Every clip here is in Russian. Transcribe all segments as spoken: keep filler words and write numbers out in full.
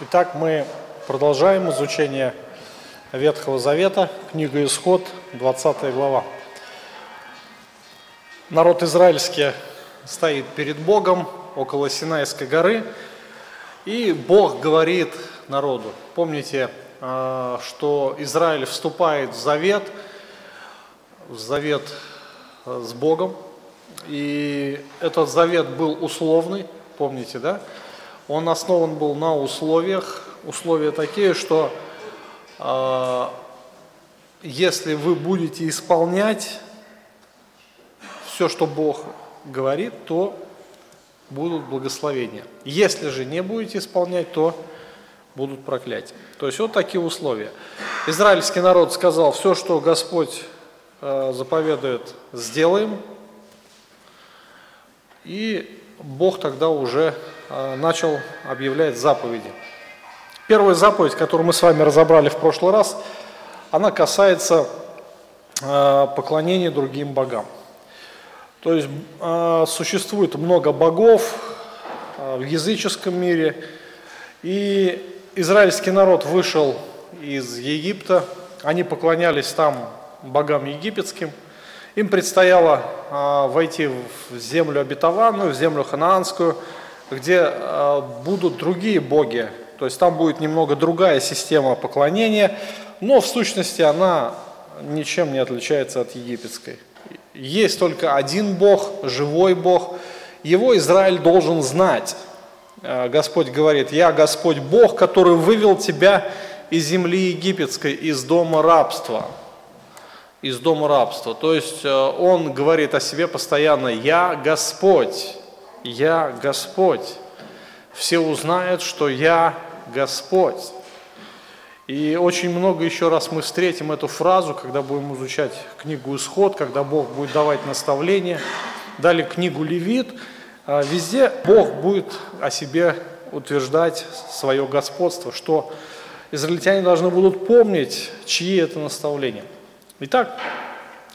Итак, мы продолжаем изучение Ветхого Завета, книга Исход, двадцатая глава. Народ израильский стоит перед Богом около Синайской горы, и Бог говорит народу. Помните, что Израиль вступает в завет, в завет с Богом, и этот завет был условный, помните, да? Он основан был на условиях, условия такие, что э, если вы будете исполнять все, что Бог говорит, то будут благословения. Если же не будете исполнять, то будут проклятия. То есть вот такие условия. Израильский народ сказал: все, что Господь э, заповедует, сделаем. И Бог тогда уже начал объявлять заповеди. Первая заповедь, которую мы с вами разобрали в прошлый раз, она касается поклонения другим богам. То есть существует много богов в языческом мире, и израильский народ вышел из Египта, они поклонялись там богам египетским. Им предстояло войти в землю обетованную, в землю ханаанскую, где будут другие боги. То есть там будет немного другая система поклонения, но в сущности она ничем не отличается от египетской. Есть только один бог, живой бог. Его Израиль должен знать. Господь говорит: «Я Господь Бог, который вывел тебя из земли египетской, из дома рабства». из дома рабства. То есть он говорит о себе постоянно: «Я Господь, я Господь, все узнают, что я Господь». И очень много еще раз мы встретим эту фразу, когда будем изучать книгу Исход, когда Бог будет давать наставления. Далее книгу Левит. Везде Бог будет о себе утверждать свое господство, что израильтяне должны будут помнить, чьи это наставления. Итак,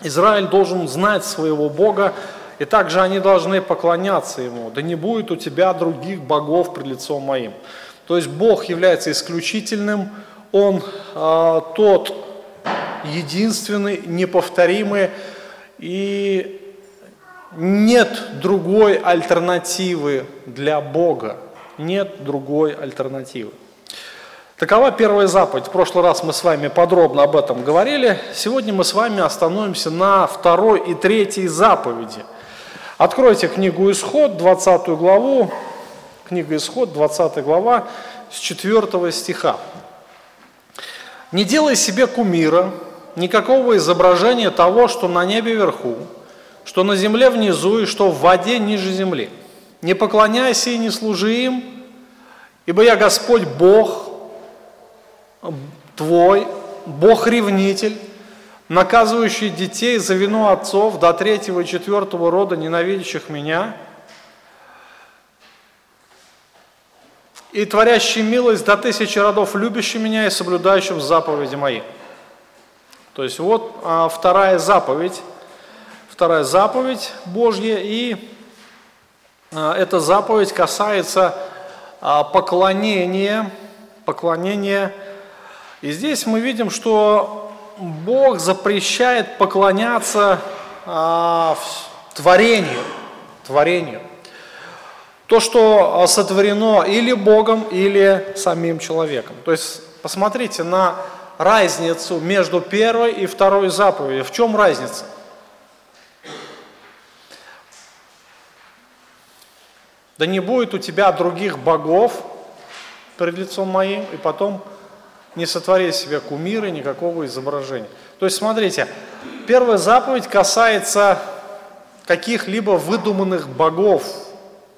Израиль должен знать своего Бога, и также они должны поклоняться Ему. «Да не будет у тебя других богов пред лицом моим». То есть Бог является исключительным, Он э, тот единственный, неповторимый, и нет другой альтернативы для Бога. Нет другой альтернативы. Такова первая заповедь. В прошлый раз мы с вами подробно об этом говорили. Сегодня мы с вами остановимся на второй и третьей заповеди. Откройте книгу Исход, двадцатую главу. Книга Исход, двадцатая глава, с четвёртого стиха. «Не делай себе кумира, никакого изображения того, что на небе вверху, что на земле внизу и что в воде ниже земли. Не поклоняйся и не служи им, ибо я Господь Бог твой, Бог-ревнитель, наказывающий детей за вину отцов до третьего и четвертого рода, ненавидящих меня, и творящий милость до тысячи родов, любящих меня и соблюдающим заповеди мои». То есть вот а, вторая заповедь, вторая заповедь Божья, и а, эта заповедь касается а, поклонения, поклонения. И здесь мы видим, что Бог запрещает поклоняться а, творению, творению. То, что сотворено или Богом, или самим человеком. То есть посмотрите на разницу между первой и второй заповедью. В чем разница? «Да не будет у тебя других богов пред лицом моим», и потом: «Не сотвори себе кумира, никакого изображения». То есть, смотрите, первая заповедь касается каких-либо выдуманных богов.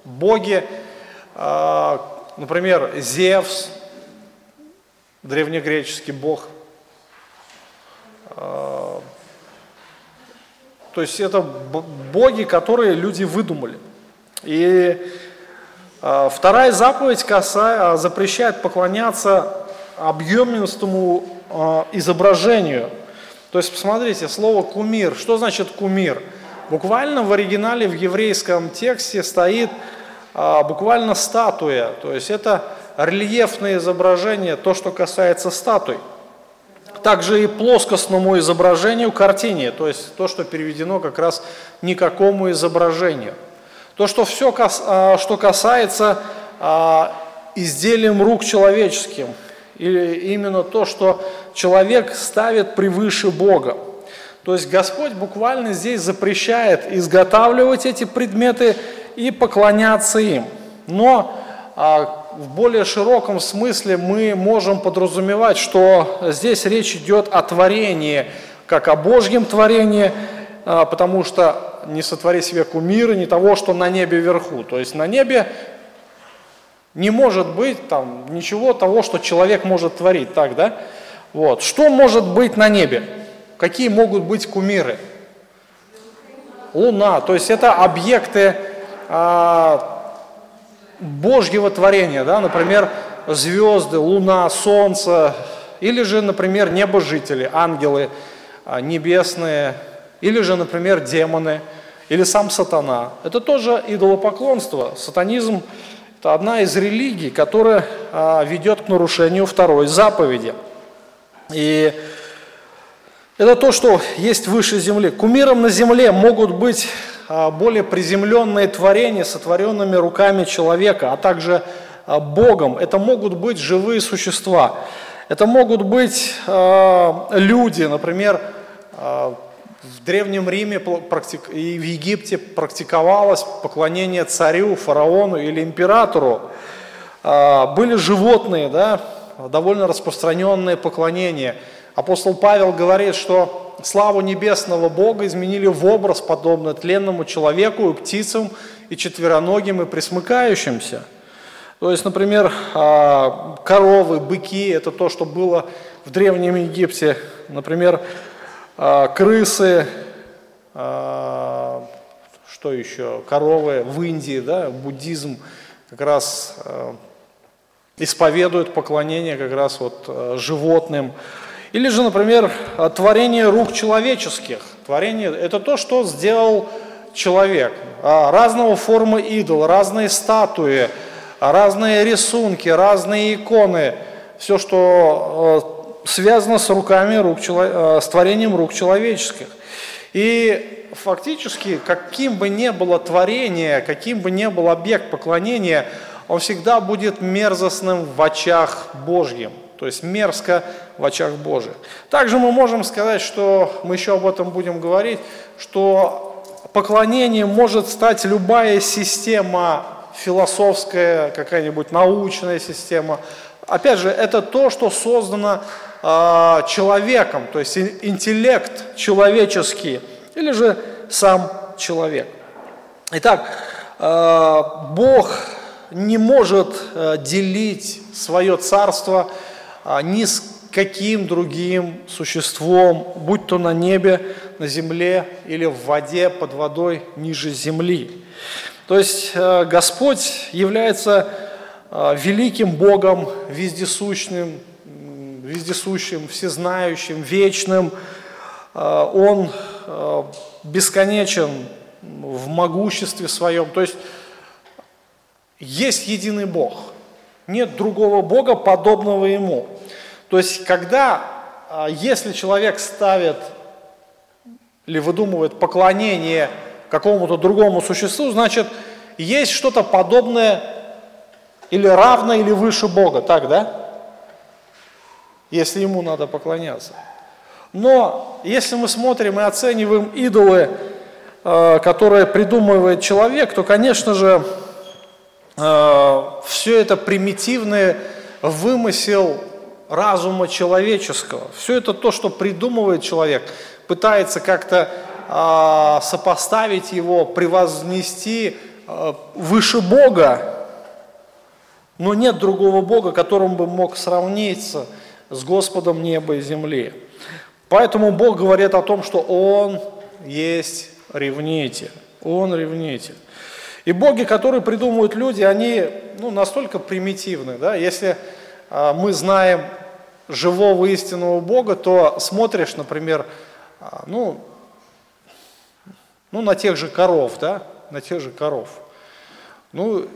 Боги, э, например, Зевс, древнегреческий бог. Э, то есть это боги, которые люди выдумали. И э, вторая заповедь касается, запрещает поклоняться объемистому э, изображению. То есть посмотрите, слово «кумир». Что значит «кумир»? Буквально в оригинале, в еврейском тексте стоит э, буквально статуя. То есть это рельефные изображения, то, что касается статуй. Также и плоскостному изображению картине, то есть то, что переведено как раз никакому изображению. То, что все, что касается изделием рук человеческим, или именно то, что человек ставит превыше Бога. То есть Господь буквально здесь запрещает изготавливать эти предметы и поклоняться им. Но а, в более широком смысле мы можем подразумевать, что здесь речь идет о творении, как о Божьем творении, а, потому что не сотвори себе кумира, не того, что на небе вверху. То есть на небе не может быть там ничего того, что человек может творить. Так, да? Вот. Что может быть на небе? Какие могут быть кумиры? Луна. То есть это объекты а, Божьего творения, да? Например, звезды, луна, солнце, или же, например, небожители, ангелы а, небесные, или же, например, демоны, или сам сатана. Это тоже идолопоклонство. Сатанизм – это одна из религий, которая а, ведет к нарушению второй заповеди. И это то, что есть выше земли. Кумиром на земле могут быть более приземленные творения, сотворенными руками человека, а также Богом. Это могут быть живые существа. Это могут быть э, люди. Например, э, в Древнем Риме практик... и в Египте практиковалось поклонение царю, фараону или императору. Э, были животные, да, довольно распространенные поклонения. Апостол Павел говорит, что славу небесного Бога изменили в образ, подобный тленному человеку, и птицам, и четвероногим, и пресмыкающимся. То есть, например, коровы, быки – это то, что было в Древнем Египте. Например, крысы, что еще, коровы в Индии, да, буддизм как раз исповедует поклонение как раз вот животным. Или же, например, творение рук человеческих. Творение – это то, что сделал человек. Разного формы идол, разные статуи, разные рисунки, разные иконы. Все, что связано с, руками, рук, с творением рук человеческих. И фактически, каким бы ни было творение, каким бы ни был объект поклонения, он всегда будет мерзостным в очах Божьим. То есть мерзко в очах Божьих. Также мы можем сказать, что, мы еще об этом будем говорить, что поклонением может стать любая система философская, какая-нибудь научная система. Опять же, это то, что создано э, человеком, то есть интеллект человеческий, или же сам человек. Итак, э, Бог не может э, делить свое царство ни с каким другим существом, будь то на небе, на земле или в воде, под водой, ниже земли. То есть Господь является великим Богом, вездесущим, вездесущим, всезнающим, вечным. Он бесконечен в могуществе своем. То есть есть единый Бог. Нет другого Бога, подобного Ему. То есть, когда, если человек ставит или выдумывает поклонение какому-то другому существу, значит, есть что-то подобное или равное, или выше Бога, так, да? Если Ему надо поклоняться. Но если мы смотрим и оцениваем идолы, которые придумывает человек, то, конечно же, все это примитивный вымысел разума человеческого. Все это то, что придумывает человек, пытается как-то э, сопоставить его, превознести э, выше Бога, но нет другого Бога, которым бы мог сравниться с Господом неба и земли. Поэтому Бог говорит о том, что Он есть ревнитель. Он ревнитель. И боги, которые придумывают люди, они ну, настолько примитивны. Да? Если э, мы знаем живого истинного Бога, то смотришь, например, э, ну, ну, на тех же коров, да? на тех же коров. Ну,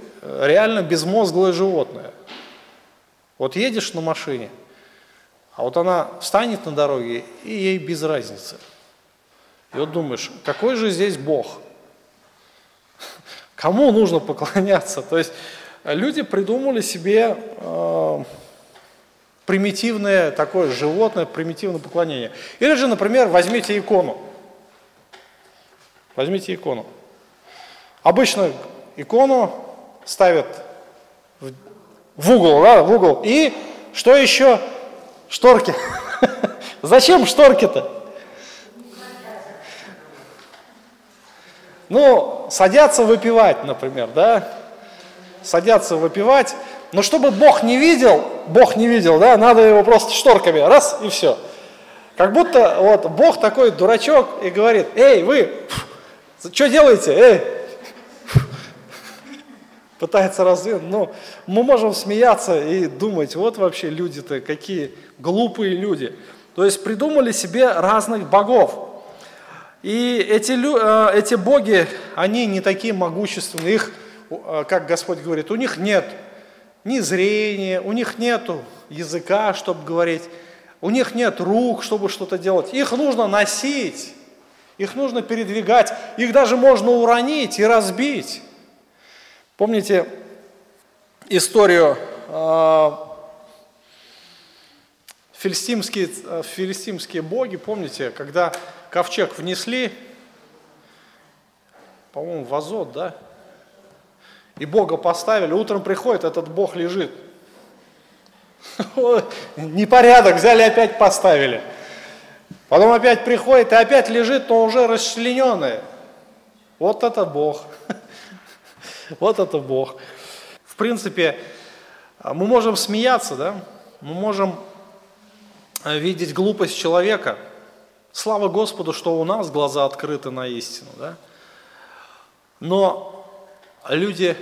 реально безмозглое животное. Вот едешь на машине, а вот она встанет на дороге, и ей без разницы. И вот думаешь, какой же здесь Бог? Кому нужно поклоняться? То есть люди придумали себе э, примитивное такое животное, примитивное поклонение. Или же, например, возьмите икону. Возьмите икону. Обычно икону ставят в, в угол, да, в угол. И что еще? Шторки. Зачем шторки-то? Ну, садятся выпивать, например, да? Садятся выпивать. Но чтобы Бог не видел, Бог не видел, да, надо его просто шторками, раз, и все. Как будто вот Бог такой дурачок и говорит: «Эй, вы, что делаете? Эй!» Пытается раздвинуть. Но мы можем смеяться и думать, вот вообще люди-то какие глупые люди. То есть придумали себе разных богов. И эти, эти боги, они не такие могущественные, их, как Господь говорит, у них нет ни зрения, у них нет языка, чтобы говорить, у них нет рук, чтобы что-то делать. Их нужно носить, их нужно передвигать, их даже можно уронить и разбить. Помните историю э, филистимские, филистимские боги, помните, когда ковчег внесли, по-моему, в азот, да? И бога поставили, утром приходит, этот бог лежит. Непорядок, взяли опять поставили. Потом опять приходит и опять лежит, но уже расчлененный. Вот это бог. Вот это Бог. В принципе, мы можем смеяться, да? Мы можем видеть глупость человека. Слава Господу, что у нас глаза открыты на истину, да? Но люди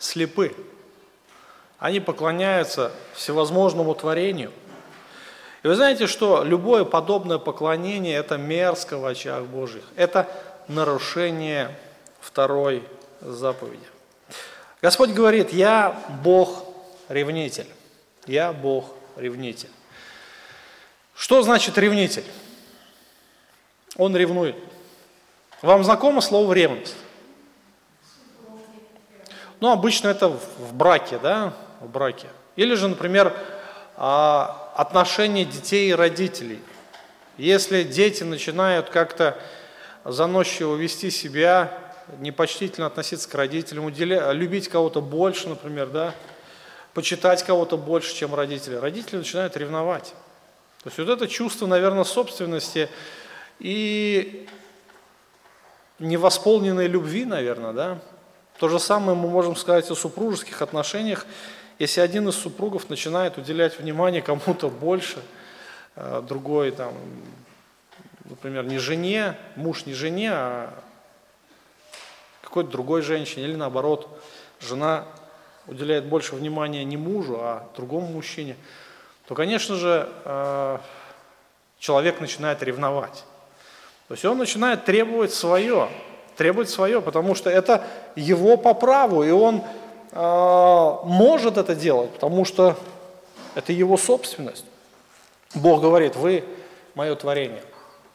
слепы. Они поклоняются всевозможному творению. И вы знаете, что любое подобное поклонение – это мерзко в очах Божьих. Это нарушение второй заповеди. Господь говорит: «Я Бог-ревнитель». Я Бог-ревнитель. Что значит ревнитель? Он ревнует. Вам знакомо слово ревность? Ну, обычно это в браке, да, в браке. Или же, например, отношения детей и родителей. Если дети начинают как-то заносчиво вести себя, непочтительно относиться к родителям, уделя... любить кого-то больше, например, да, почитать кого-то больше, чем родители. Родители начинают ревновать. То есть вот это чувство, наверное, собственности и невосполненной любви, наверное, да. То же самое мы можем сказать о супружеских отношениях. Если один из супругов начинает уделять внимание кому-то больше, другой, там, например, не жене, муж не жене, а какой-то другой женщине, или наоборот, жена уделяет больше внимания не мужу, а другому мужчине, то, конечно же, человек начинает ревновать. То есть он начинает требовать свое, требовать свое, потому что это его по праву, и он может это делать, потому что это его собственность. Бог говорит: «Вы мое творение,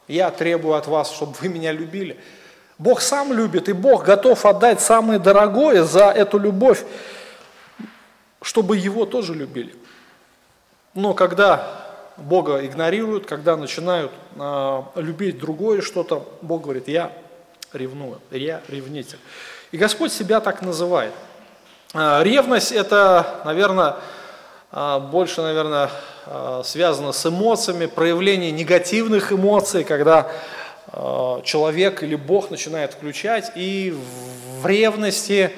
я требую от вас, чтобы вы меня любили». Бог сам любит, и Бог готов отдать самое дорогое за эту любовь, чтобы его тоже любили. Но когда Бога игнорируют, когда начинают э, любить другое что-то, Бог говорит: «Я ревную, я ревнитель». И Господь себя так называет. Э, ревность – это, наверное, э, больше, наверное, э, связано с эмоциями, проявление негативных эмоций, когда человек или Бог начинает включать, и в ревности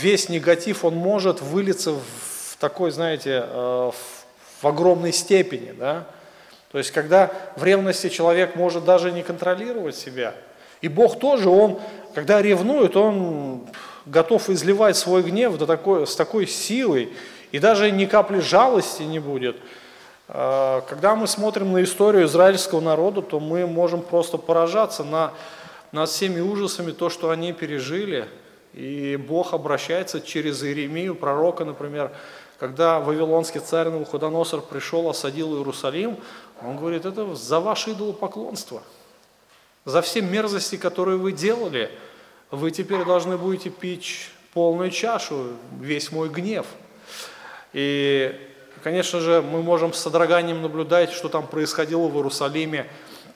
весь негатив, он может вылиться в такой, знаете, в огромной степени, да? То есть, когда в ревности человек может даже не контролировать себя, и Бог тоже, он, когда ревнует, он готов изливать свой гнев до такой, с такой силой, и даже ни капли жалости не будет. Когда мы смотрим на историю израильского народа, то мы можем просто поражаться на, над всеми ужасами, то, что они пережили. И Бог обращается через Иеремию, пророка, например, когда вавилонский царь Навуходоносор пришел, осадил Иерусалим, он говорит, это за ваше идолопоклонство, за все мерзости, которые вы делали, вы теперь должны будете пить полную чашу, весь мой гнев. И, конечно же, мы можем с содроганием наблюдать, что там происходило в Иерусалиме,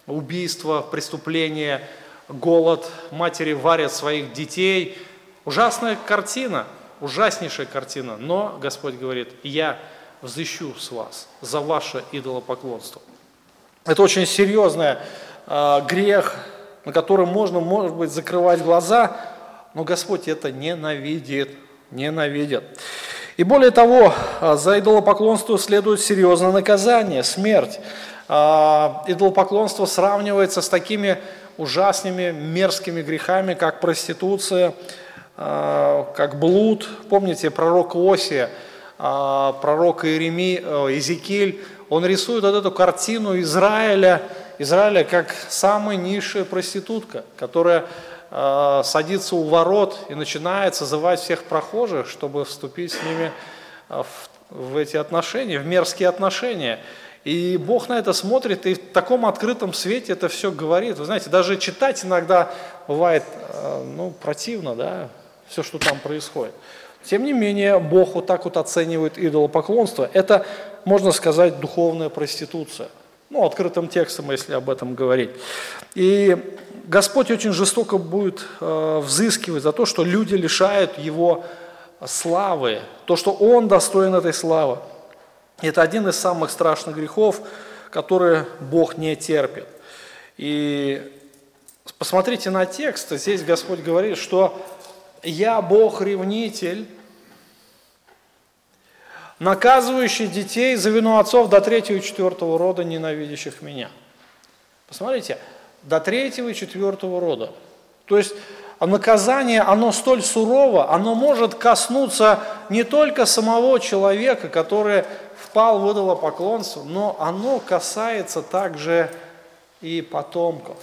убийство, преступление, голод, матери варят своих детей. Ужасная картина, ужаснейшая картина, но Господь говорит, я взыщу с вас за ваше идолопоклонство. Это очень серьезный э, грех, на который можно, может быть, закрывать глаза, но Господь это ненавидит, ненавидит. И более того, за идолопоклонство следует серьезное наказание, смерть. Идолопоклонство сравнивается с такими ужасными, мерзкими грехами, как проституция, как блуд. Помните, пророк Осия, пророк Иеремия, Иезекииль, он рисует вот эту картину Израиля, Израиля как самая низшая проститутка, которая э, садится у ворот и начинает созывать всех прохожих, чтобы вступить с ними в, в эти отношения, в мерзкие отношения. И Бог на это смотрит, и в таком открытом свете это все говорит. Вы знаете, даже читать иногда бывает э, ну, противно, да, все, что там происходит. Тем не менее, Бог вот так вот оценивает идолопоклонство. Это, можно сказать, духовная проституция. Ну, открытым текстом, если об этом говорить. И Господь очень жестоко будет э, взыскивать за то, что люди лишают Его славы, то, что Он достоин этой славы. Это один из самых страшных грехов, которые Бог не терпит. И посмотрите на текст, здесь Господь говорит, что «Я Бог-ревнитель, наказывающий детей за вину отцов до третьего и четвертого рода, ненавидящих меня». Посмотрите, до третьего и четвертого рода. То есть наказание, оно столь сурово, оно может коснуться не только самого человека, который впал в идолопоклонство, но оно касается также и потомков.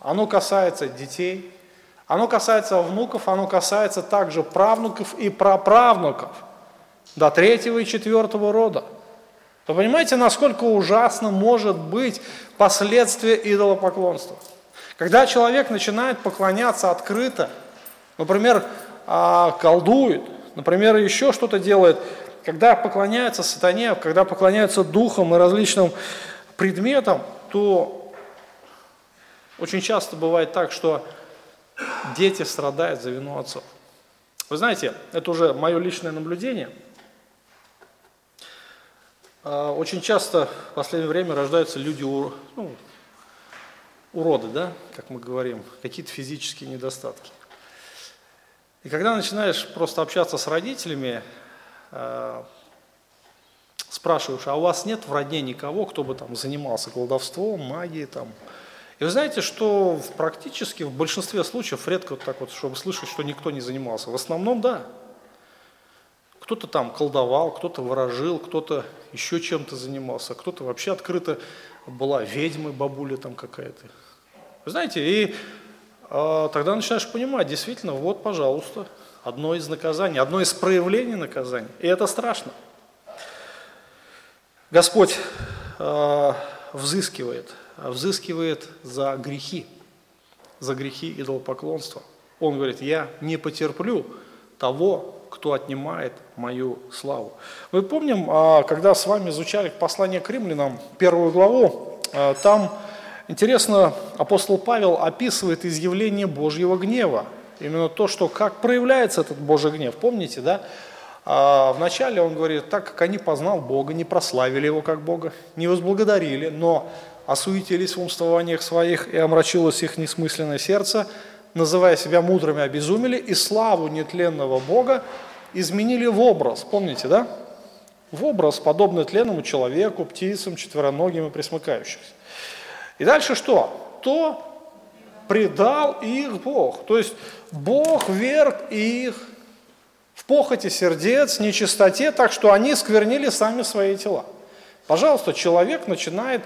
Оно касается детей, оно касается внуков, оно касается также правнуков и праправнуков. До третьего и четвертого рода. Вы понимаете, насколько ужасно может быть последствия идолопоклонства? Когда человек начинает поклоняться открыто, например, колдует, например, еще что-то делает, когда поклоняются сатане, когда поклоняются духам и различным предметам, то очень часто бывает так, что дети страдают за вину отцов. Вы знаете, это уже мое личное наблюдение. Очень часто в последнее время рождаются люди, ну, уроды, да, как мы говорим, какие-то физические недостатки. И когда начинаешь просто общаться с родителями, э, спрашиваешь, а у вас нет в родне никого, кто бы там занимался колдовством, магией там? И вы знаете, что в практически в большинстве случаев, редко вот так вот, чтобы слышать, что никто не занимался, в основном да. Кто-то там колдовал, кто-то ворожил, кто-то еще чем-то занимался, кто-то вообще открыто была ведьмой, бабуля там какая-то. Вы знаете, и э, тогда начинаешь понимать, действительно, вот, пожалуйста, одно из наказаний, одно из проявлений наказания. И это страшно. Господь э, взыскивает, взыскивает за грехи, за грехи идолопоклонства. Он говорит, я не потерплю того, кто отнимает мою славу. Мы помним, когда с вами изучали послание к римлянам, первую главу, там, интересно, апостол Павел описывает изъявление Божьего гнева. Именно то, что как проявляется этот Божий гнев. Помните, да? Вначале он говорит, так как они познал Бога, не прославили Его как Бога, не возблагодарили, но осуетились в умствованиях своих, и омрачилось их несмысленное сердце, называя себя мудрыми, обезумели, и славу нетленного Бога изменили в образ. Помните, да? В образ, подобный тленному человеку, птицам, четвероногим и пресмыкающимся. И дальше что? То предал их Бог. То есть Бог вверг их в похоти сердец, нечистоте, так что они сквернили сами свои тела. Пожалуйста, человек начинает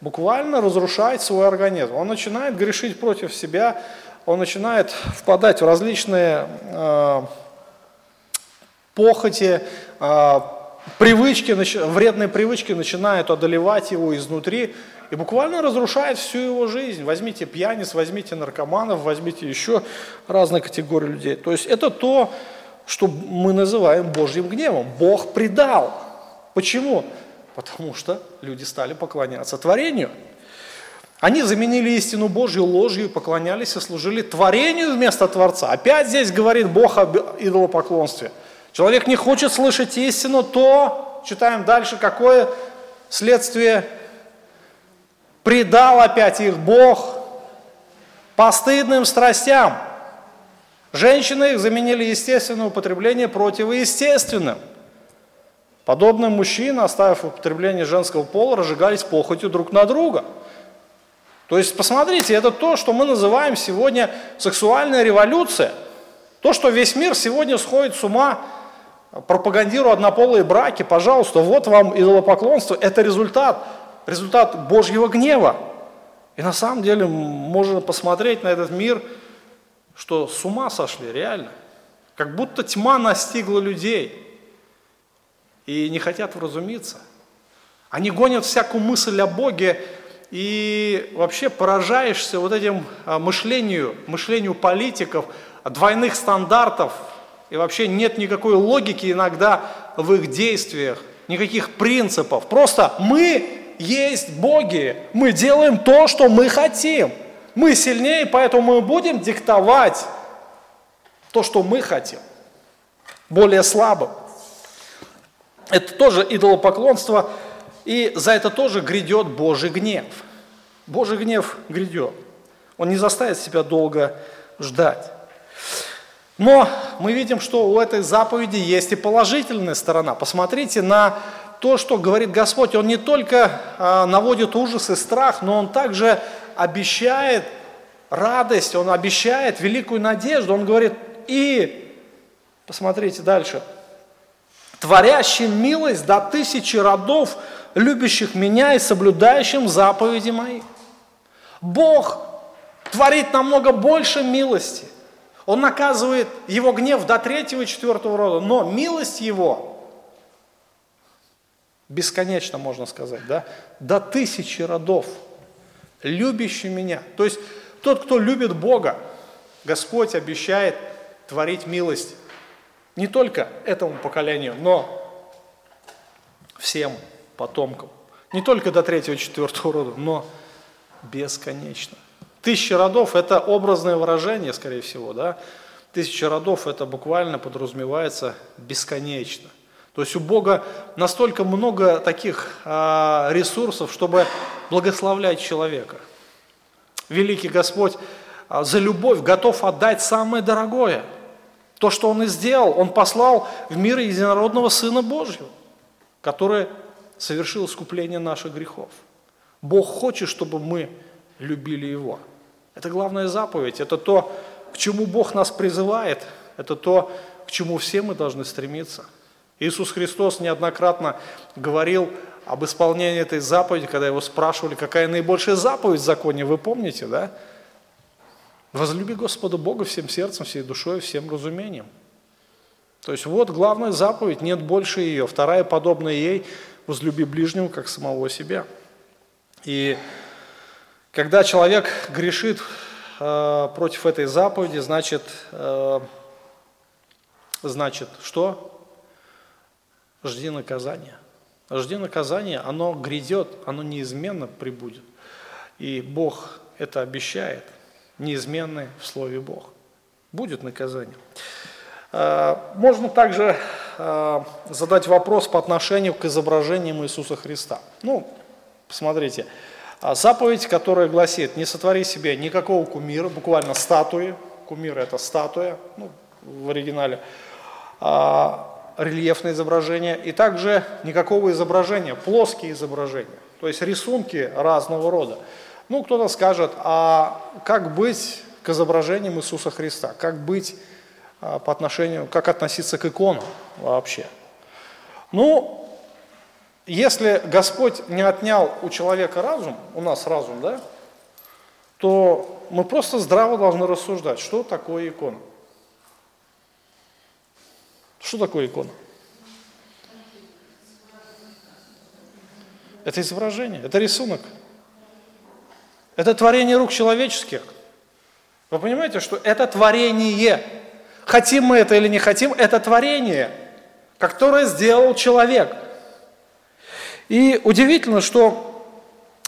буквально разрушать свой организм. Он начинает грешить против себя, он начинает впадать в различные э, похоти, э, Привычки, вредные привычки начинают одолевать его изнутри и буквально разрушают всю его жизнь. Возьмите пьяниц, возьмите наркоманов, возьмите еще разные категории людей. То есть это то, что мы называем Божьим гневом. Бог предал. Почему? Потому что люди стали поклоняться творению. Они заменили истину Божью ложью, поклонялись и служили творению вместо Творца. Опять здесь говорит Бог об идолопоклонстве. Человек не хочет слышать истину, то, читаем дальше, какое следствие, предал опять их Бог постыдным страстям. Женщины их заменили естественное употребление противоестественным. Подобные мужчины, оставив употребление женского пола, разжигались похотью друг на друга. То есть, посмотрите, это то, что мы называем сегодня сексуальная революция. То, что весь мир сегодня сходит с ума, пропагандируя однополые браки, пожалуйста, вот вам идолопоклонство, это результат, результат Божьего гнева. И на самом деле можно посмотреть на этот мир, что с ума сошли, реально. Как будто тьма настигла людей и не хотят вразумиться. Они гонят всякую мысль о Боге, и вообще поражаешься вот этим мышлению, мышлению политиков, двойных стандартов, и вообще нет никакой логики иногда в их действиях, никаких принципов. Просто мы есть боги, мы делаем то, что мы хотим. Мы сильнее, поэтому мы будем диктовать то, что мы хотим, более слабым. Это тоже идолопоклонство, и за это тоже грядет Божий гнев. Божий гнев грядет. Он не заставит себя долго ждать. Но мы видим, что у этой заповеди есть и положительная сторона. Посмотрите на то, что говорит Господь. Он не только наводит ужас и страх, но Он также обещает радость, Он обещает великую надежду. Он говорит, и, посмотрите дальше, творящий милость до тысячи родов, любящих меня и соблюдающим заповеди мои. Бог творит намного больше милости. Он наказывает его гнев до третьего и четвертого рода, но милость его бесконечно, можно сказать, да, до тысячи родов, любящий меня. То есть тот, кто любит Бога, Господь обещает творить милость не только этому поколению, но всем потомкам. Не только до третьего и четвертого рода, но бесконечно. Тысяча родов – это образное выражение, скорее всего, да? Тысяча родов – это буквально подразумевается бесконечно. То есть у Бога настолько много таких э, ресурсов, чтобы благословлять человека. Великий Господь э, за любовь готов отдать самое дорогое. То, что Он и сделал, Он послал в мир единородного Сына Божьего, который совершил искупление наших грехов. Бог хочет, чтобы мы любили Его. Это главная заповедь, это то, к чему Бог нас призывает, это то, к чему все мы должны стремиться. Иисус Христос неоднократно говорил об исполнении этой заповеди, когда Его спрашивали, какая наибольшая заповедь в законе, вы помните, да? Возлюби Господа Бога всем сердцем, всей душой, всем разумением. То есть вот главная заповедь, нет больше ее. Вторая, подобная ей, возлюби ближнего, как самого себя. И когда человек грешит э, против этой заповеди, значит, э, значит, что? Жди наказания. Жди наказания, оно грядет, оно неизменно прибудет. И Бог это обещает, неизменный в слове Бог. Будет наказание. Э, можно также э, задать вопрос по отношению к изображениям Иисуса Христа. Ну, посмотрите. Заповедь, которая гласит, не сотвори себе никакого кумира, буквально статуи, кумир – это статуя, ну, в оригинале, а, рельефное изображение, и также никакого изображения, плоские изображения, то есть рисунки разного рода. Ну, кто-то скажет, а как быть к изображениям Иисуса Христа, как быть а, по отношению, как относиться к иконам вообще? Ну, если Господь не отнял у человека разум, у нас разум, да, то мы просто здраво должны рассуждать, что такое икона. Что такое икона? это изображение, это рисунок. Это творение рук человеческих. Вы понимаете, что это творение. Хотим мы это или не хотим, это творение, которое сделал человек. И удивительно, что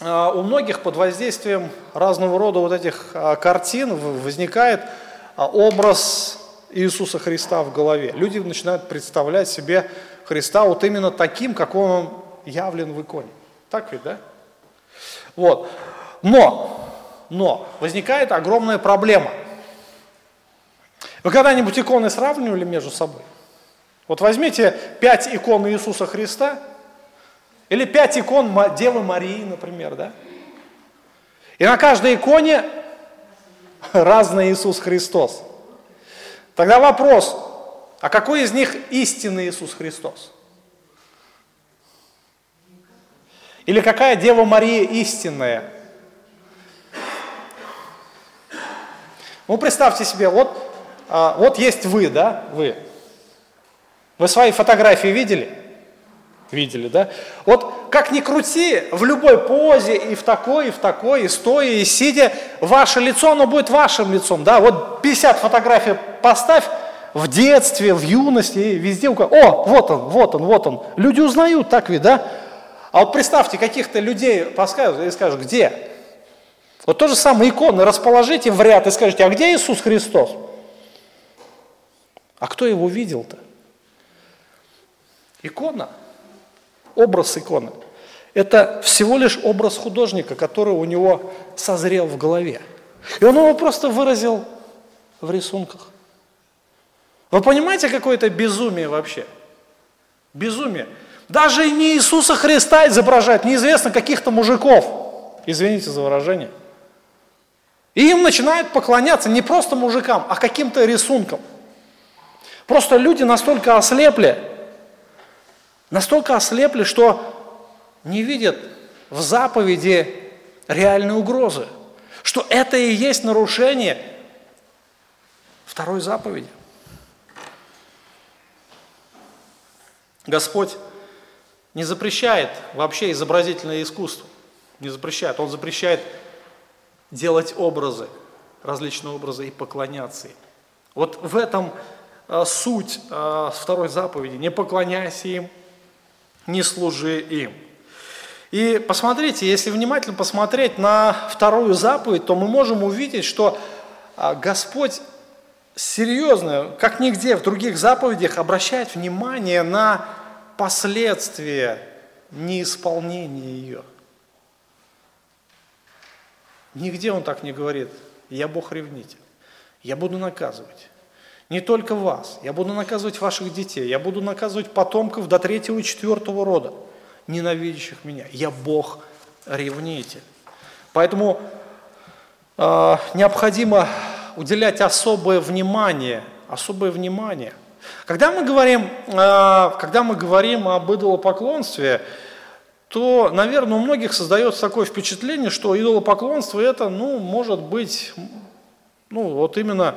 у многих под воздействием разного рода вот этих картин возникает образ Иисуса Христа в голове. Люди начинают представлять себе Христа вот именно таким, как он явлен в иконе. Так ведь, да? Вот. Но, но возникает огромная проблема. Вы когда-нибудь иконы сравнивали между собой? Вот возьмите пять икон Иисуса Христа или пять икон Девы Марии, например, да? И на каждой иконе разный Иисус Христос. Тогда вопрос, а какой из них истинный Иисус Христос? Или какая Дева Мария истинная? Ну, представьте себе, вот, а, вот есть вы, да, вы. Вы свои фотографии видели? Видели, да? Вот как ни крути, в любой позе, и в такой, и в такой, и стоя, и сидя, ваше лицо, оно будет вашим лицом, да? Вот пятьдесят фотографий поставь в детстве, в юности, везде. О, вот он, вот он, вот он. Люди узнают, так ведь, да? А вот представьте, каких-то людей подскажут и скажут, где? Вот то же самое иконы расположите в ряд и скажите, а где Иисус Христос? А кто его видел-то? Икона, образ иконы, это всего лишь образ художника, который у него созрел в голове. И он его просто выразил в рисунках. Вы понимаете, какое это безумие вообще? Безумие. Даже не Иисуса Христа изображать, неизвестно каких-то мужиков, извините за выражение. И им начинают поклоняться не просто мужикам, а каким-то рисункам. Просто люди настолько ослепли, настолько ослепли, что не видят в заповеди реальной угрозы, что это и есть нарушение второй заповеди. Господь не запрещает вообще изобразительное искусство, не запрещает, Он запрещает делать образы, различные образы и поклоняться им. Вот в этом а, суть а, второй заповеди, не поклоняйся им, не служи им. И посмотрите, если внимательно посмотреть на вторую заповедь, то мы можем увидеть, что а, Господь серьезно, как нигде в других заповедях, обращает внимание на последствия неисполнения ее. Нигде он так не говорит, я Бог-ревнитель, я буду наказывать. Не только вас, я буду наказывать ваших детей, я буду наказывать потомков до третьего и четвертого рода, ненавидящих меня. Я Бог-ревнитель. Поэтому э, необходимо уделять особое внимание, особое внимание. Когда мы говорим, э, когда мы говорим об идолопоклонстве, то, наверное, у многих создается такое впечатление, что идолопоклонство это, ну, может быть, ну, вот именно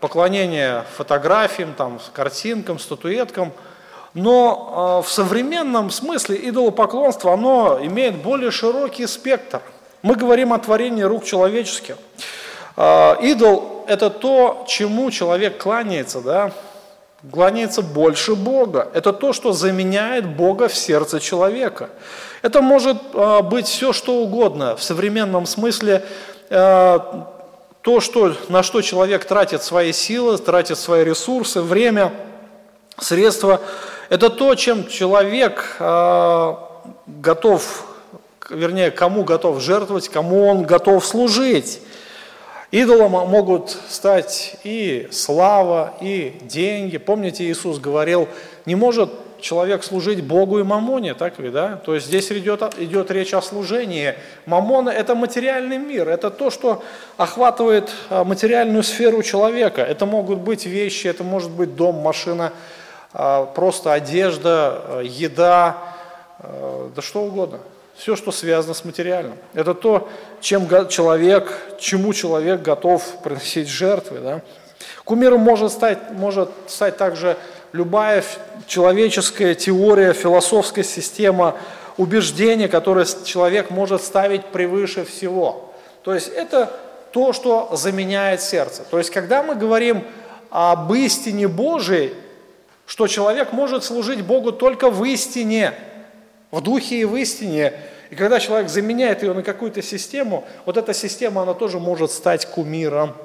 поклонение фотографиям, там, картинкам, статуэткам. Но э, в современном смысле идолопоклонство, оно имеет более широкий спектр. Мы говорим о творении рук человеческих. Э, идол – это то, чему человек кланяется, да? Кланяется больше Бога. Это то, что заменяет Бога в сердце человека. Это может э, быть все, что угодно. В современном смысле э, то, что, на что человек тратит свои силы, тратит свои ресурсы, время, средства. Это то, чем человек э, готов, вернее, кому готов жертвовать, кому он готов служить. Идолом могут стать и слава, и деньги. Помните, Иисус говорил, не может человек служить Богу и мамоне, так ведь, да? То есть здесь идет, идет речь о служении. Мамона – это материальный мир, это то, что охватывает материальную сферу человека. Это могут быть вещи, это может быть дом, машина, просто одежда, еда, да что угодно. Все, что связано с материальным. Это то, чем человек, чему человек готов приносить жертвы. Да? Кумиром может стать, может стать также любая человеческая теория, философская система, убеждение, которое человек может ставить превыше всего. То есть это то, что заменяет сердце. То есть когда мы говорим об истине Божией, что человек может служить Богу только в истине, в духе и в истине, и когда человек заменяет ее на какую-то систему, вот эта система, она тоже может стать кумиром,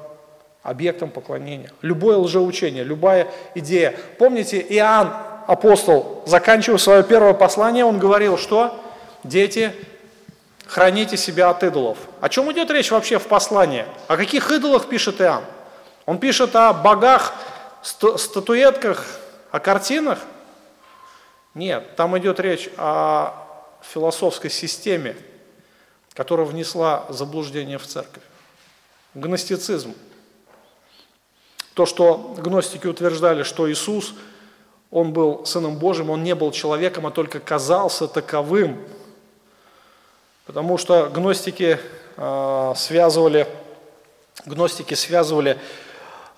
объектом поклонения. Любое лжеучение, любая идея. Помните, Иоанн, апостол, заканчивая свое первое послание, он говорил, что дети, храните себя от идолов. О чем идет речь вообще в послании? О каких идолах пишет Иоанн? Он пишет о богах, статуэтках, о картинах? Нет, там идет речь о философской системе, которая внесла заблуждение в церковь. Гностицизм. То, что гностики утверждали, что Иисус, он был Сыном Божьим, он не был человеком, а только казался таковым. Потому что гностики э, связывали, гностики связывали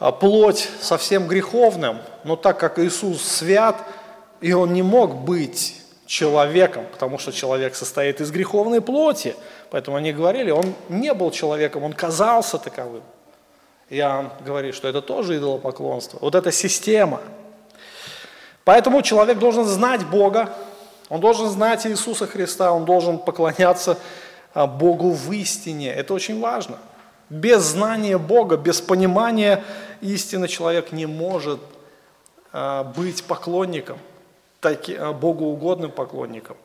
э, плоть со всем греховным, но так как Иисус свят, и он не мог быть человеком, потому что человек состоит из греховной плоти, поэтому они говорили, он не был человеком, он казался таковым. Иоанн говорит, что это тоже идолопоклонство, вот эта система. Поэтому человек должен знать Бога, он должен знать Иисуса Христа, он должен поклоняться Богу в истине. Это очень важно. Без знания Бога, без понимания истины человек не может быть поклонником, богоугодным поклонником.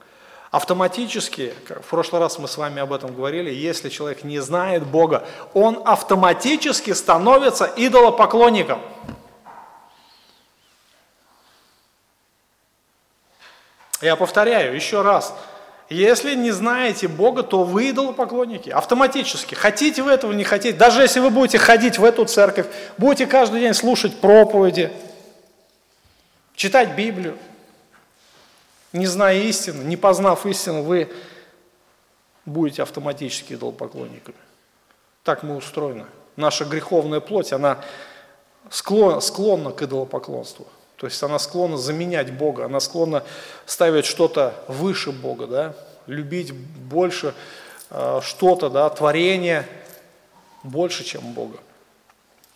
Автоматически, как в прошлый раз мы с вами об этом говорили, если человек не знает Бога, он автоматически становится идолопоклонником. Я повторяю еще раз, если не знаете Бога, то вы идолопоклонники, автоматически. Хотите вы этого, не хотите, даже если вы будете ходить в эту церковь, будете каждый день слушать проповеди, читать Библию, не зная истины, не познав истину, вы будете автоматически идолопоклонниками. Так мы устроены. Наша греховная плоть, она склонна, склонна к идолопоклонству. То есть она склонна заменять Бога, она склонна ставить что-то выше Бога, да? Любить больше э, что-то, да? Творение больше, чем Бога.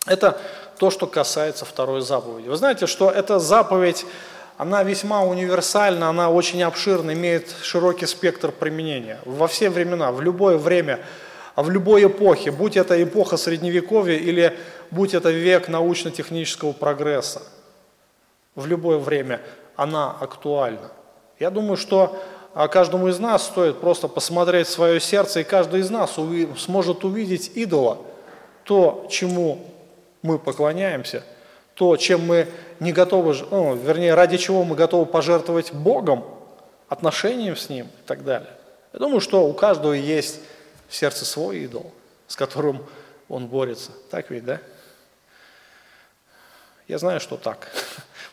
Это то, что касается второй заповеди. Вы знаете, что эта заповедь, она весьма универсальна, она очень обширна, имеет широкий спектр применения. Во все времена, в любое время, в любой эпохе, будь это эпоха Средневековья или будь это век научно-технического прогресса, в любое время она актуальна. Я думаю, что каждому из нас стоит просто посмотреть в свое сердце, и каждый из нас уви- сможет увидеть идола, то, чему мы поклоняемся, то, чем мы не готовы, ну, вернее, ради чего мы готовы пожертвовать Богом, отношением с Ним и так далее. Я думаю, что у каждого есть в сердце свой идол, с которым он борется. Так ведь, да? Я знаю, что так,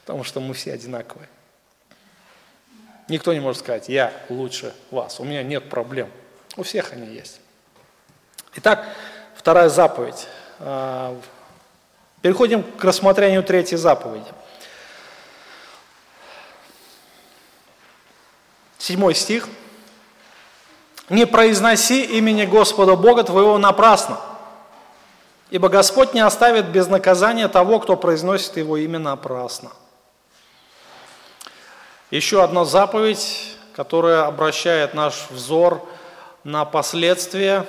потому что мы все одинаковые. Никто не может сказать, я лучше вас, у меня нет проблем. У всех они есть. Итак, вторая заповедь. Переходим к рассмотрению третьей заповеди. Седьмой стих. «Не произноси имени Господа Бога твоего напрасно, ибо Господь не оставит без наказания того, кто произносит его имя напрасно». Еще одна заповедь, которая обращает наш взор на последствия,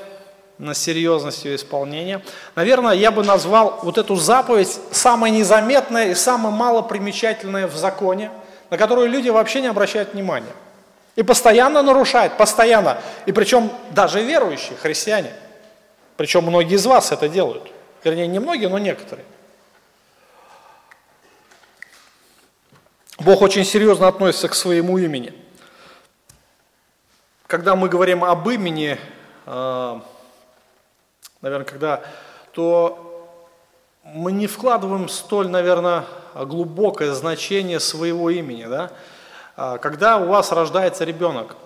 на серьезность ее исполнения. Наверное, я бы назвал вот эту заповедь самой незаметной и самой малопримечательной в законе, на которую люди вообще не обращают внимания. И постоянно нарушают, постоянно. И причем даже верующие, христиане. Причем многие из вас это делают. Вернее, не многие, но некоторые. Бог очень серьезно относится к своему имени. Когда мы говорим об имени, наверное, когда, то мы не вкладываем столь, наверное, глубокое значение своего имени, да? Когда у вас рождается ребенок,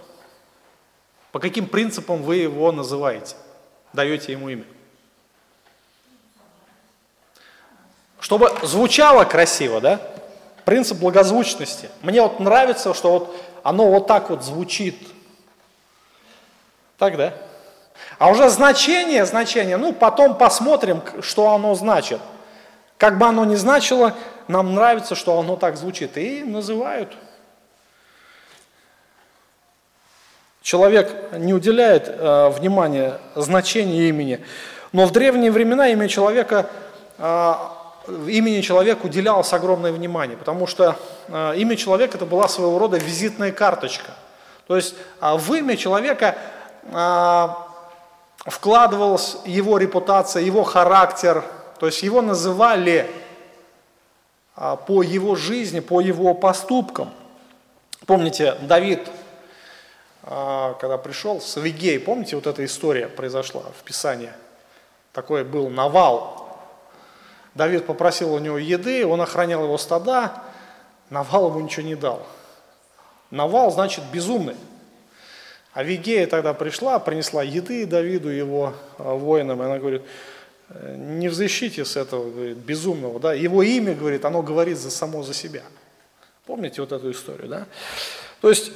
по каким принципам вы его называете, даете ему имя? Чтобы звучало красиво, да? Принцип благозвучности. Мне вот нравится, что вот оно вот так вот звучит, Так, да? А уже значение, значение, ну, потом посмотрим, что оно значит. Как бы оно ни значило, нам нравится, что оно так звучит. И называют. Человек не уделяет э, внимания значению имени. Но в древние времена имя человека, э, имени человека уделялось огромное внимание, потому что э, имя человека – это была своего рода визитная карточка. То есть э, в имя человека э, вкладывалась его репутация, его характер, то есть его называли э, по его жизни, по его поступкам. Помните, Давид, когда пришел с Вигей, помните, вот эта история произошла в Писании, такой был Навал. Давид попросил у него еды, он охранял его стада, Навал ему ничего не дал. Навал значит безумный. А Вигея тогда пришла, принесла еды Давиду, его воинам, и она говорит, не взыщите с этого, говорит, безумного, да? Его имя, говорит, оно говорит за само за себя. Помните вот эту историю, да? То есть,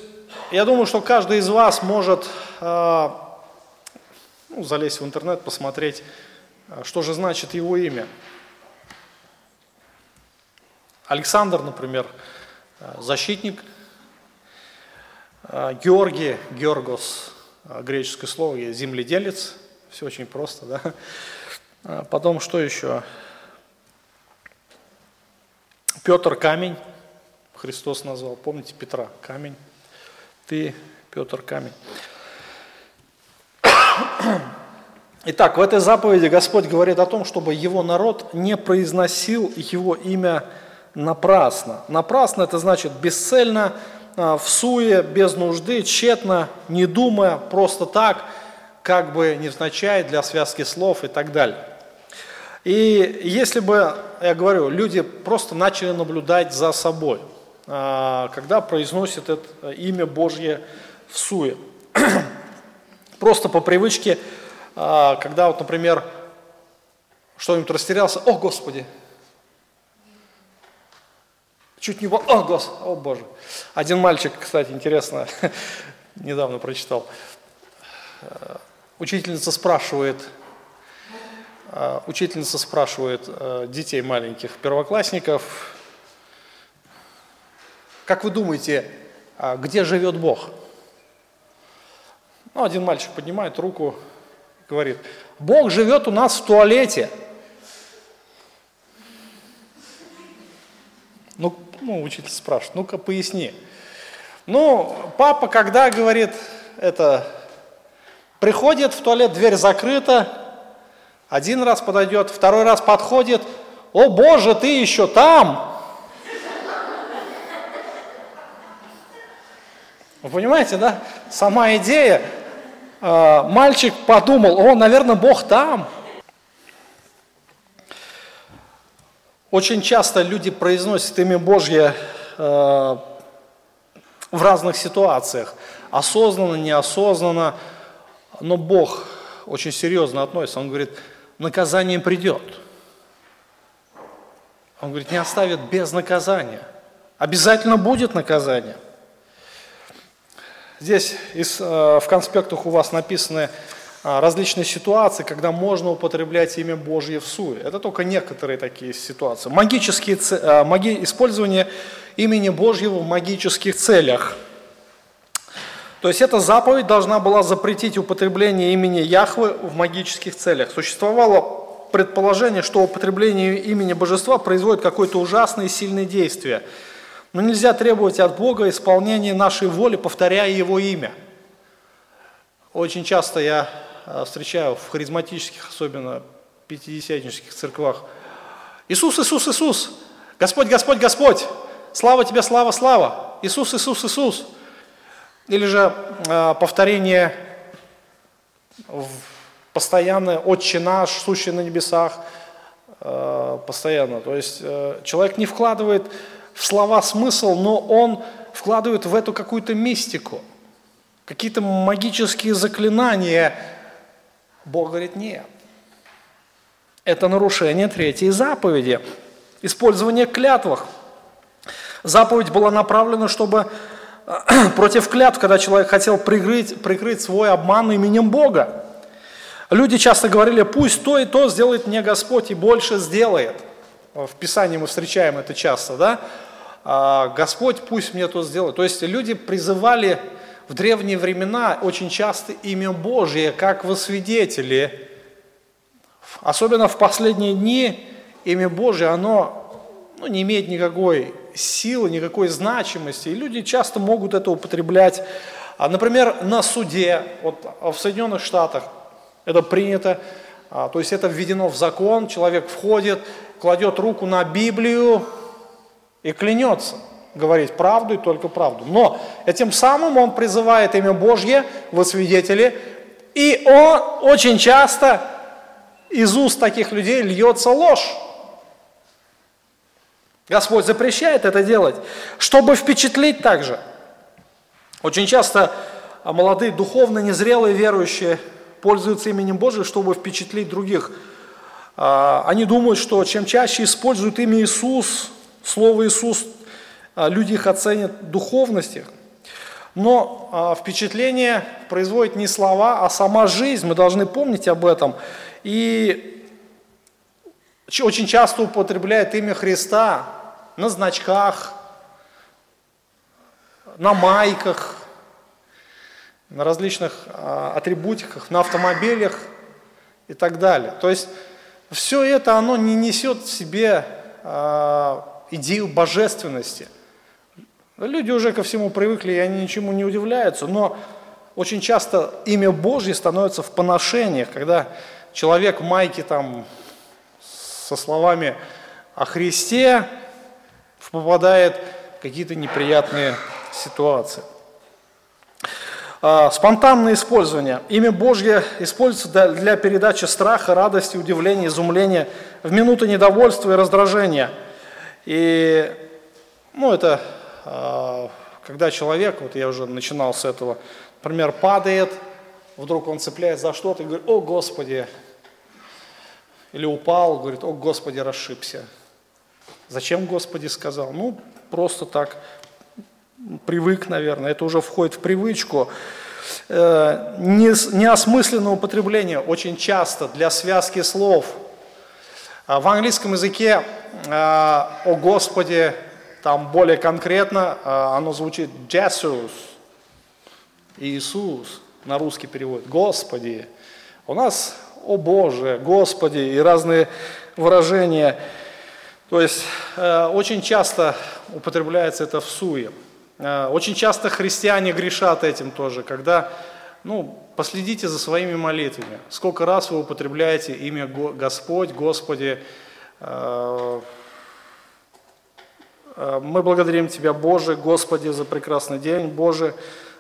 я думаю, что каждый из вас может э, ну, залезть в интернет, посмотреть, что же значит его имя. Александр, например, защитник. Георги, Георгос, греческое слово, земледелец. Все очень просто, да? Потом что еще? Петр, камень. Христос назвал, помните, Петра, камень. Ты, Петр, камень. Итак, в этой заповеди Господь говорит о том, чтобы его народ не произносил его имя напрасно. Напрасно – это значит бесцельно, всуе, без нужды, тщетно, не думая, просто так, как бы невзначай, для связки слов и так далее. И если бы, я говорю, люди просто начали наблюдать за собой, когда произносит это имя Божье всуе. Просто по привычке, когда, вот, например, что-нибудь растерялся, о, Господи! Чуть не... О, Господи! О, Боже! Один мальчик, кстати, интересно, недавно прочитал. Учительница спрашивает, учительница спрашивает детей маленьких, первоклассников, как вы думаете, где живет Бог? Ну, один мальчик поднимает руку, говорит, Бог живет у нас в туалете. Ну, ну учитель спрашивает, ну-ка поясни. Ну, папа, когда, говорит, это, приходит в туалет, дверь закрыта, один раз подойдет, второй раз подходит, о, Боже, ты еще там? Вы понимаете, да? Сама идея. Мальчик подумал, о, наверное, Бог там. Очень часто люди произносят имя Божье в разных ситуациях. Осознанно, неосознанно. Но Бог очень серьезно относится. Он говорит, наказание придет. Он говорит, не оставит без наказания. Обязательно будет наказание. Здесь из, э, в конспектах у вас написаны э, различные ситуации, когда можно употреблять имя Божье всуе. Это только некоторые такие ситуации. Магические, э, маги, использование имени Божьего в магических целях. То есть эта заповедь должна была запретить употребление имени Яхвы в магических целях. Существовало предположение, что употребление имени божества производит какое-то ужасное и сильное действие. Но нельзя требовать от Бога исполнения нашей воли, повторяя Его имя. Очень часто я встречаю в харизматических, особенно пятидесятнических церквах, Иисус, Иисус, Иисус, Господь, Господь, Господь, слава Тебе, слава, слава, Иисус, Иисус, Иисус. Или же э, повторение постоянное, Отче наш, сущий на небесах, э, постоянно. То есть э, человек не вкладывает в слова смысл, но он вкладывает в эту какую-то мистику, какие-то магические заклинания. Бог говорит, нет. Это нарушение третьей заповеди. Использование клятв. Заповедь была направлена, чтобы против клятв, когда человек хотел прикрыть, прикрыть свой обман именем Бога. Люди часто говорили: пусть то и то сделает мне Господь и больше сделает. В Писании мы встречаем это часто, да? Господь, пусть мне то сделает. То есть люди призывали в древние времена очень часто имя Божие, как во свидетели. Особенно в последние дни имя Божие, оно ну, не имеет никакой силы, никакой значимости. И люди часто могут это употреблять. Например, на суде, вот в Соединенных Штатах это принято, то есть это введено в закон, человек входит, кладет руку на Библию и клянется говорить правду и только правду. Но этим самым он призывает имя Божье, во свидетели, и он очень часто из уст таких людей льется ложь. Господь запрещает это делать, чтобы впечатлить также. Очень часто молодые, духовно незрелые верующие пользуются именем Божьим, чтобы впечатлить других. Они думают, что чем чаще используют имя Иисус, слово Иисус, люди их оценят духовности. Но впечатление производит не слова, а сама жизнь. Мы должны помнить об этом. И очень часто употребляет имя Христа на значках, на майках, на различных атрибутиках, на автомобилях и так далее. То есть все это, оно не несет в себе идею божественности. Люди уже ко всему привыкли, и они ничему не удивляются, но очень часто имя Божье становится в поношениях, когда человек в майке там со словами о Христе попадает в какие-то неприятные ситуации. Спонтанное использование. Имя Божье используется для передачи страха, радости, удивления, изумления в минуты недовольства и раздражения. И, ну, это когда человек, вот я уже начинал с этого, например, падает, вдруг он цепляет за что-то и говорит: «О, Господи!» Или упал, говорит: «О, Господи, расшибся!» Зачем «Господи» сказал? Ну, просто так. Привык, наверное, это уже входит в привычку. Неосмысленное употребление очень часто для связки слов. В английском языке «О Господи», там более конкретно, оно звучит «Jesus», «Иисус» на русский перевод, «Господи». У нас «О Боже», «Господи» и разные выражения. То есть очень часто употребляется это в суе. Очень часто христиане грешат этим тоже, когда, ну, последите за своими молитвами. Сколько раз вы употребляете имя Господь, Господи, мы благодарим Тебя, Боже, Господи, за прекрасный день, Боже,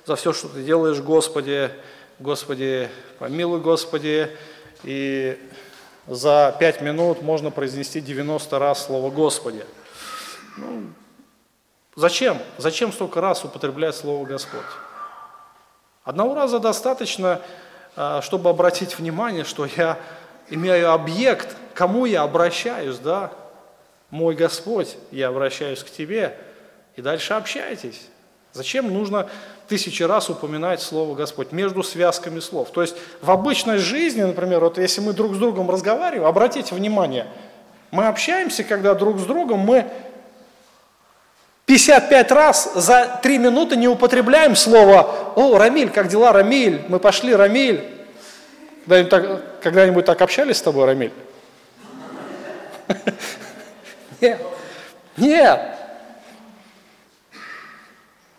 за все, что Ты делаешь, Господи, Господи, помилуй, Господи. И за пять минут можно произнести девяносто раз слово «Господи». Ну, Зачем? Зачем столько раз употреблять слово «Господь»? Одного раза достаточно, чтобы обратить внимание, что я имею объект, кому я обращаюсь, да? Мой Господь, я обращаюсь к Тебе, и дальше общайтесь. Зачем нужно тысячи раз упоминать слово «Господь» между связками слов? То есть в обычной жизни, например, вот если мы друг с другом разговариваем, обратите внимание, мы общаемся, когда друг с другом мы пятьдесят пять раз за три минуты не употребляем слово «О, Рамиль, как дела, Рамиль? Мы пошли, Рамиль». Когда-нибудь так, когда-нибудь так общались с тобой, Рамиль? Нет. Нет.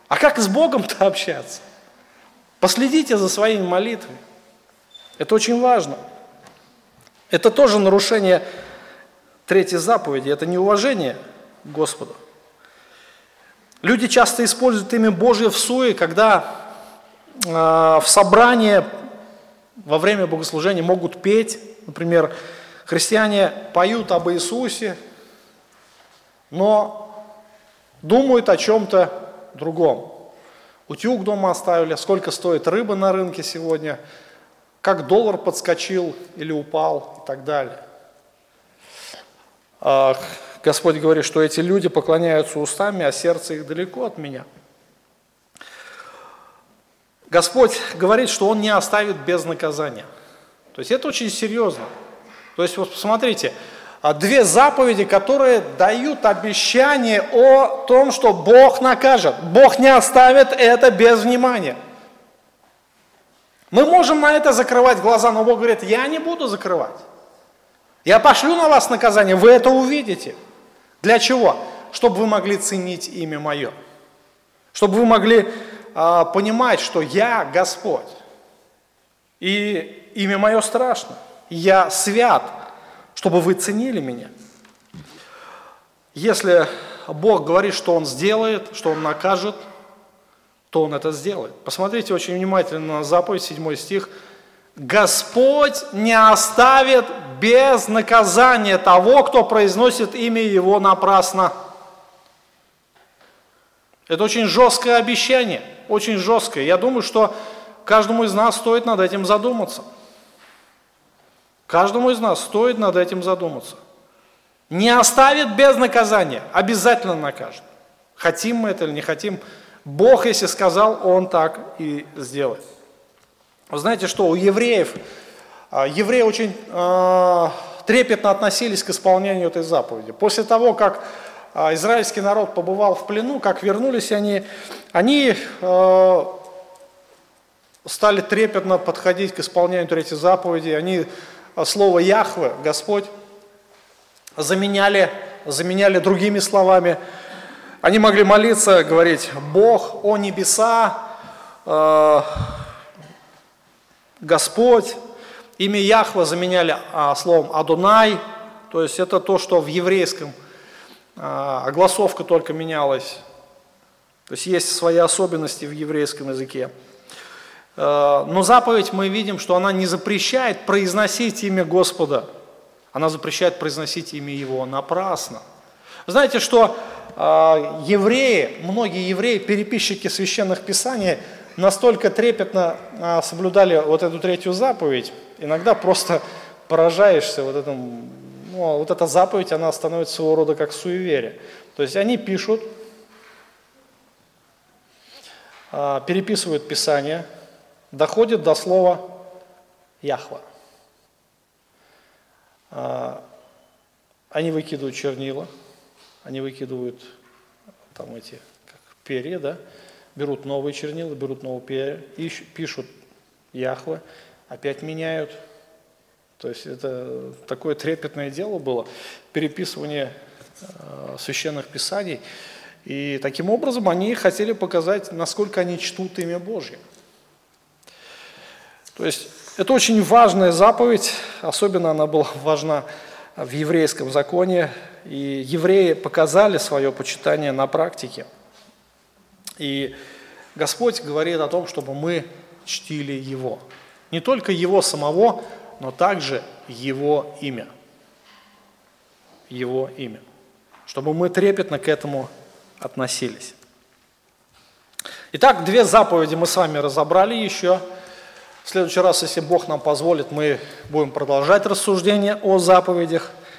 А как с Богом-то общаться? Последите за своими молитвами. Это очень важно. Это тоже нарушение третьей заповеди. Это неуважение к Господу. Люди часто используют имя Божие в суе, когда э, в собрании во время богослужения могут петь. Например, христиане поют об Иисусе, но думают о чем-то другом. Утюг дома оставили, сколько стоит рыба на рынке сегодня, как доллар подскочил или упал и так далее. Ах. Господь говорит, что эти люди поклоняются устами, а сердце их далеко от меня. Господь говорит, что Он не оставит без наказания. То есть это очень серьезно. То есть вот посмотрите, две заповеди, которые дают обещание о том, что Бог накажет. Бог не оставит это без внимания. Мы можем на это закрывать глаза, но Бог говорит, я не буду закрывать. Я пошлю на вас наказание, вы это увидите. Для чего? Чтобы вы могли ценить имя Мое. Чтобы вы могли э, понимать, что я Господь. И имя Мое страшно. Я свят, чтобы вы ценили Меня. Если Бог говорит, что Он сделает, что Он накажет, то Он это сделает. Посмотрите очень внимательно на заповедь, седьмой стих. Господь не оставит без наказания того, кто произносит имя Его напрасно. Это очень жесткое обещание, очень жесткое. Я думаю, что каждому из нас стоит над этим задуматься. Каждому из нас стоит над этим задуматься. Не оставит без наказания, обязательно накажет. Хотим мы это или не хотим, Бог, если сказал, Он так и сделает. Вы знаете, что у евреев, евреи очень э, трепетно относились к исполнению этой заповеди. После того, как израильский народ побывал в плену, как вернулись они, они э, стали трепетно подходить к исполнению третьей заповеди. Они слово Яхве, Господь, заменяли, заменяли другими словами. Они могли молиться, говорить «Бог, о небеса», э, «Господь». Имя Яхва заменяли а, словом «Адонай». То есть это то, что в еврейском а, огласовка только менялась. То есть есть свои особенности в еврейском языке. А, но заповедь мы видим, что она не запрещает произносить имя Господа. Она запрещает произносить имя Его напрасно. Знаете, что а, евреи, многие евреи, переписчики священных писаний, настолько трепетно а, соблюдали вот эту третью заповедь. Иногда просто поражаешься вот этому, ну, вот эта заповедь, она становится своего рода как суеверие. То есть они пишут, а, переписывают Писание, доходят до слова Яхва. А, они выкидывают чернила, они выкидывают там эти как перья, да? Берут новые чернила, берут новые перья, ищут, пишут Яхва, опять меняют. То есть это такое трепетное дело было, переписывание э, священных писаний. И таким образом они хотели показать, насколько они чтут имя Божье. То есть это очень важная заповедь, особенно она была важна в еврейском законе. И евреи показали свое почитание на практике. И Господь говорит о том, чтобы мы чтили Его. Не только Его самого, но также Его имя. Его имя. Чтобы мы трепетно к этому относились. Итак, две заповеди мы с вами разобрали еще. В следующий раз, если Бог нам позволит, мы будем продолжать рассуждение о заповедях.